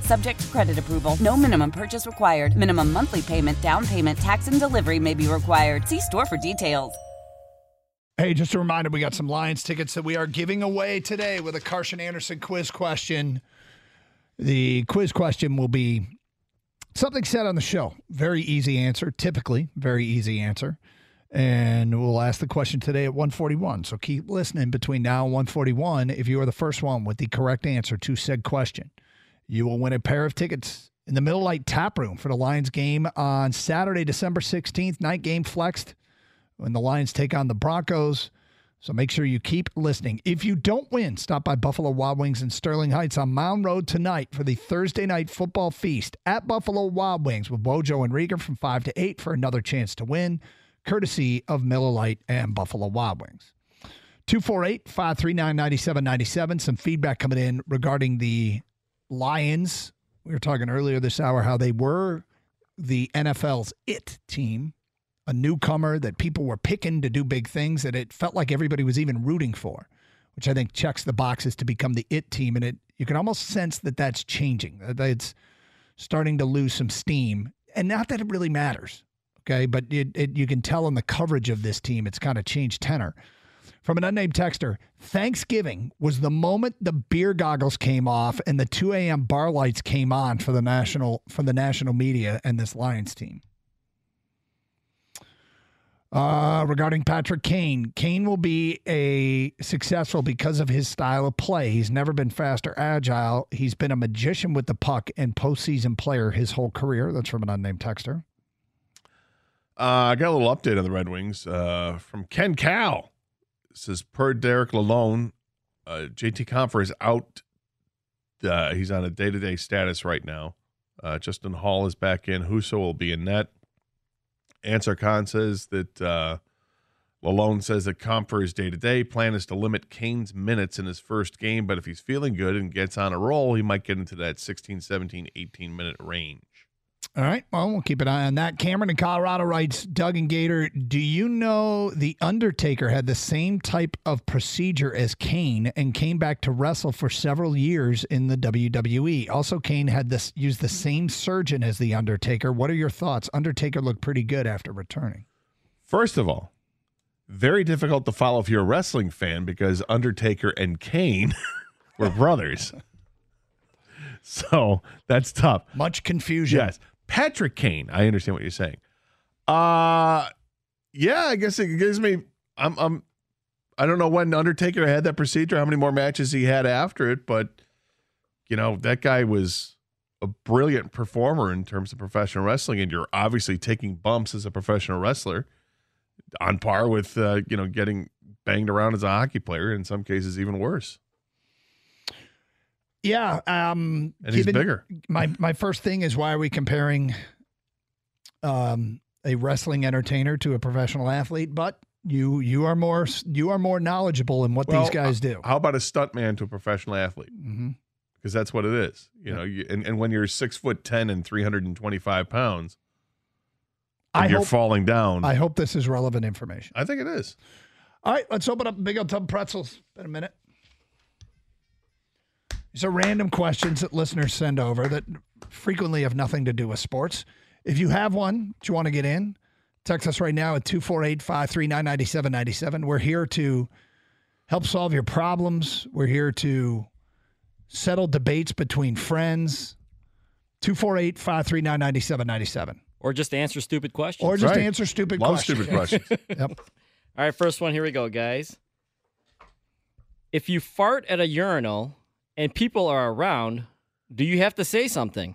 Subject to credit approval. No minimum purchase required. Minimum monthly payment, down payment, tax, and delivery may be required. See store for details. Hey, just a reminder, we got some Lions tickets that we are giving away today with a Carson Anderson quiz question. The quiz question will be something said on the show. Very easy answer, typically. Very easy answer. And we'll ask the question today at 1:41. So keep listening between now and 1:41 if you are the first one with the correct answer to said question. You will win a pair of tickets in the Miller Lite Tap Room for the Lions game on Saturday, December 16th. Night game flexed when the Lions take on the Broncos. So make sure you keep listening. If you don't win, stop by Buffalo Wild Wings in Sterling Heights on Mound Road tonight for the Thursday night football feast at Buffalo Wild Wings with Bojo and Rieger from 5 to 8 for another chance to win, courtesy of Miller Lite and Buffalo Wild Wings. 248-539-9797. Some feedback coming in regarding the Lions. We were talking earlier this hour how they were the NFL's it team, a newcomer that people were picking to do big things that it felt like everybody was even rooting for, which I think checks the boxes to become the it team. And you can almost sense that that's changing, that it's starting to lose some steam. And not that it really matters, okay? But you can tell in the coverage of this team, it's kind of changed tenor. From an unnamed texter, Thanksgiving was the moment the beer goggles came off and the 2 a.m. bar lights came on for the national media and this Lions team. Regarding Patrick Kane, Kane will be a successful because of his style of play. He's never been fast or agile. He's been a magician with the puck and postseason player his whole career. That's from an unnamed texter. I got a little update on the Red Wings from Ken Cal. It says, per Derek Lalone, JT Comfer is out. He's on a day-to-day status right now. Justin Hall is back in. Huso will be in net. Ansar Khan says that Lalone says that Comfer is day-to-day. Plan is to limit Kane's minutes in his first game, but if he's feeling good and gets on a roll, he might get into that 16, 17, 18-minute range. All right. Well, we'll keep an eye on that. Cameron in Colorado writes, Doug and Gator, do you know The Undertaker had the same type of procedure as Kane and came back to wrestle for several years in the WWE? Also, Kane used the same surgeon as The Undertaker. What are your thoughts? Undertaker looked pretty good after returning. First of all, very difficult to follow if you're a wrestling fan because Undertaker and Kane were brothers. So that's tough. Much confusion. Yes. Patrick Kane, I understand what you're saying. Yeah, I guess it gives me I don't know when Undertaker had that procedure, how many more matches he had after it, but you know, that guy was a brilliant performer in terms of professional wrestling, and you're obviously taking bumps as a professional wrestler on par with getting banged around as a hockey player, in some cases even worse. Yeah. And he's bigger. My first thing is, why are we comparing a wrestling entertainer to a professional athlete? But you are more knowledgeable in what these guys do. How about a stuntman to a professional athlete? Mm-hmm. Because that's what it is. And when you're 6'10" and 325 pounds, you're falling down. I hope this is relevant information. I think it is. All right, let's open up Big Old Tub Pretzels. Been a minute. These are random questions that listeners send over that frequently have nothing to do with sports. If you have one that you want to get in, text us right now at 248-539-9797. We're here to help solve your problems. We're here to settle debates between friends. 248-539-9797. Or just answer stupid questions. Or just answer stupid questions. Love stupid questions. Yep. All right, first one. Here we go, guys. If you fart at a urinal and people are around, do you have to say something?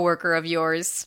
of yours.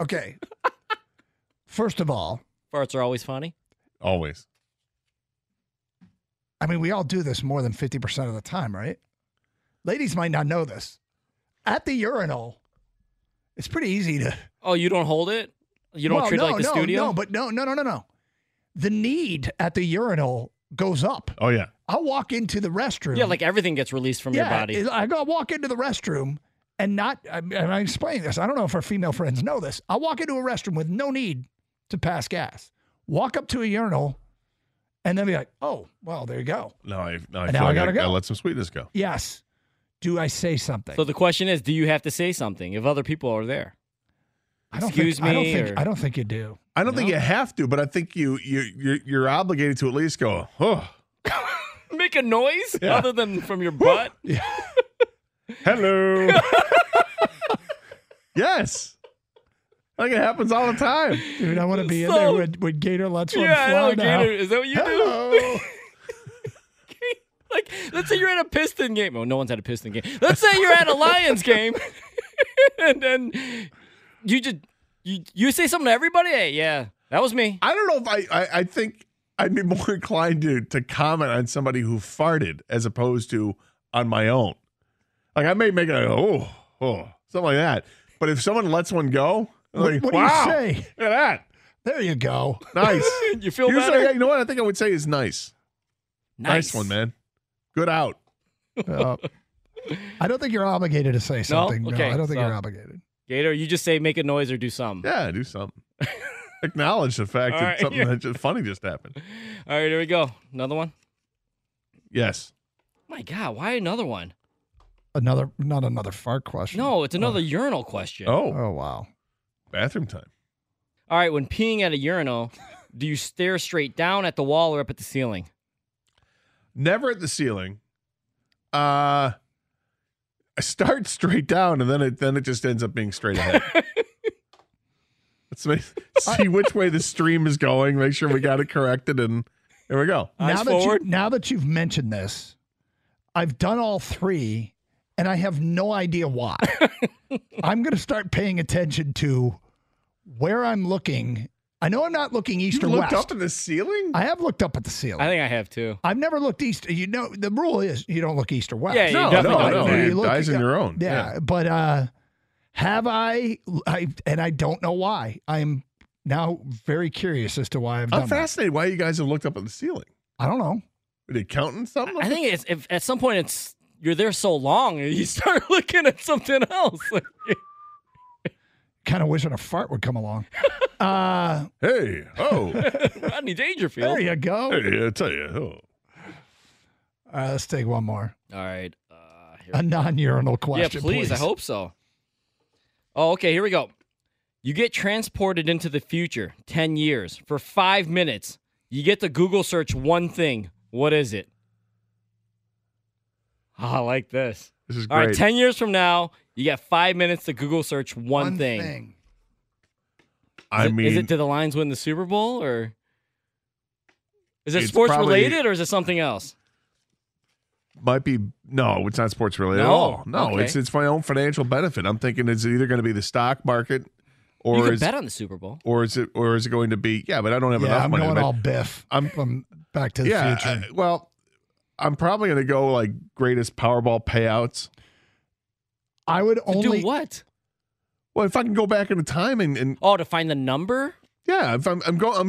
Okay. First of all, farts are always funny. Always. I mean, we all do this more than 50% of the time, right? Ladies might not know this. At the urinal, it's pretty easy to. Oh, you don't hold it? You don't treat it like the studio? No. The need at the urinal goes up. Oh, yeah. I'll walk into the restroom. Yeah, like everything gets released from your body. I go walk into the restroom. And I explain this. I don't know if our female friends know this. I'll walk into a restroom with no need to pass gas. Walk up to a urinal and then be like, oh, well, there you go. Now I got to go. I let some sweetness go. Yes. Do I say something? So the question is, do you have to say something if other people are there? I don't think you do. I don't think you have to, but I think you're obligated to at least go, oh. Make a noise other than from your butt? Yeah. Hello. Yes. I think it happens all the time. Dude, I want to be in there with Gator Let's One Fly now. Gator, is that what you do? Like, let's say you're at a Piston game. Oh, no one's at a Piston game. Let's say you're at a Lions game. And then you just you say something to everybody? Hey, yeah, that was me. I don't know if I think I'd be more inclined to comment on somebody who farted as opposed to on my own. Like, I may make something like that. But if someone lets one go, I'm like, what do you say? Look at that. There you go. Nice. You feel better? Say, you know what I think I would say is nice. Nice one, man. Good out. I don't think you're obligated to say something. No? Okay, no, I don't think you're obligated. Gator, you just say make a noise or do something. Yeah, do something. Acknowledge the fact that something that's funny just happened. All right, here we go. Another one? Yes. My God, why another one? Not another fart question. No, it's another urinal question. Oh, wow. Bathroom time. All right, when peeing at a urinal, do you stare straight down at the wall or up at the ceiling? Never at the ceiling. I start straight down, and then it just ends up being straight ahead. Let's see which way the stream is going, make sure we got it corrected, and here we go. Now that you've mentioned this, I've done all three. And I have no idea why. I'm going to start paying attention to where I'm looking. I know I'm not looking east or west. You looked up at the ceiling? I have looked up at the ceiling. I think I have, too. I've never looked east. You know, the rule is you don't look east or west. Yeah, no. You eyes on your own. Yeah. But have I, and I don't know why. I'm now very curious as to why I've done that. I'm fascinated why you guys have looked up at the ceiling. I don't know. Are they counting something? I think it's, if at some point it's you're there so long, and you start looking at something else. Kind of wishing a fart would come along. Hey, oh. Rodney Dangerfield. There you go. Hey, I tell you. Oh. All right, let's take one more. All right. A non-urinal question, yeah, please. I hope so. Oh, okay, here we go. You get transported into the future, 10 years, for 5 minutes. You get to Google search one thing. What is it? Oh, I like this. This is great. All right, 10 years from now, you got 5 minutes to Google search one thing. Is it did the Lions win the Super Bowl, or is it sports related, or is it something else? No, it's not sports related at all. No, okay. it's my own financial benefit. I'm thinking it's either going to be the stock market, or you can bet on the Super Bowl, or is it going to be? Yeah, but I don't have enough money. I'm going all Biff. I'm from Back to the Future. I'm probably going to go like greatest Powerball payouts. I would only do what? Well, if I can go back into time and to find the number. Yeah, if I'm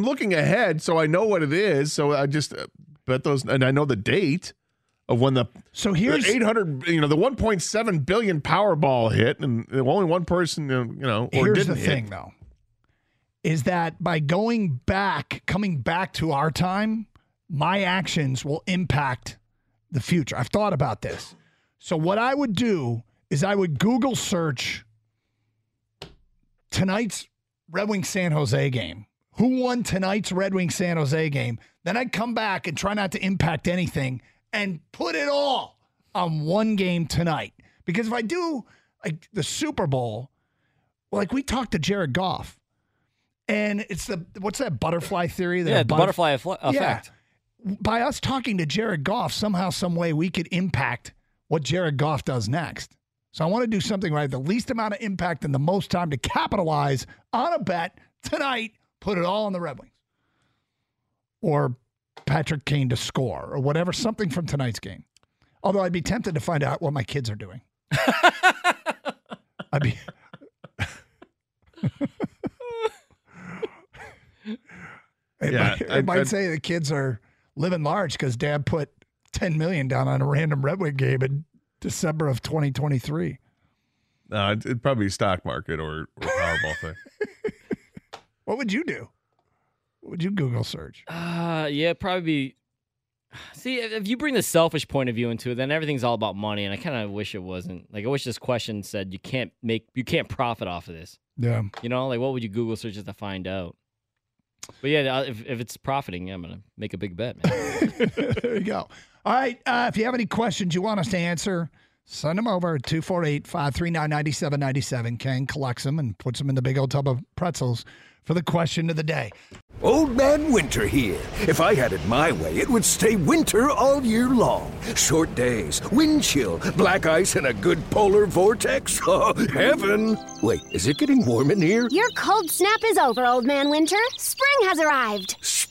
looking ahead, so I know what it is. So I just bet those, and I know the date of when here's the 800, the 1.7 billion Powerball hit, and only one person, or here's didn't the thing hit. Though, is that by coming back to our time, my actions will impact the future. I've thought about this. So what I would do is I would Google search tonight's Red Wings San Jose game. Who won tonight's Red Wings San Jose game? Then I'd come back and try not to impact anything and put it all on one game tonight. Because if I do like the Super Bowl, like we talked to Jared Goff, and it's what's that butterfly theory? Yeah, the butterfly effect. Yeah. By us talking to Jared Goff, somehow, some way, we could impact what Jared Goff does next. So I want to do something right, the least amount of impact and the most time to capitalize on a bet tonight, put it all on the Red Wings. Or Patrick Kane to score or whatever, something from tonight's game. Although I'd be tempted to find out what my kids are doing. I'd be... It might say the kids are living large because Dad put $10 million down on a random Red Wing game and December of 2023. No, it'd probably be stock market or Powerball thing. What would you do? What would you Google search? Probably. See, if you bring the selfish point of view into it, then everything's all about money, and I kind of wish it wasn't. Like, I wish this question said you can't profit off of this. Yeah. What would you Google search to find out? But yeah, if it's profiting, I'm gonna make a big bet, man. There you go. All right. If you have any questions you want us to answer, send them over at 248-539-9797. Ken collects them and puts them in the big old tub of pretzels for the question of the day. Old Man Winter here. If I had it my way, it would stay winter all year long. Short days, wind chill, black ice, and a good polar vortex. Oh, heaven. Wait, is it getting warm in here? Your cold snap is over, Old Man Winter. Spring has arrived.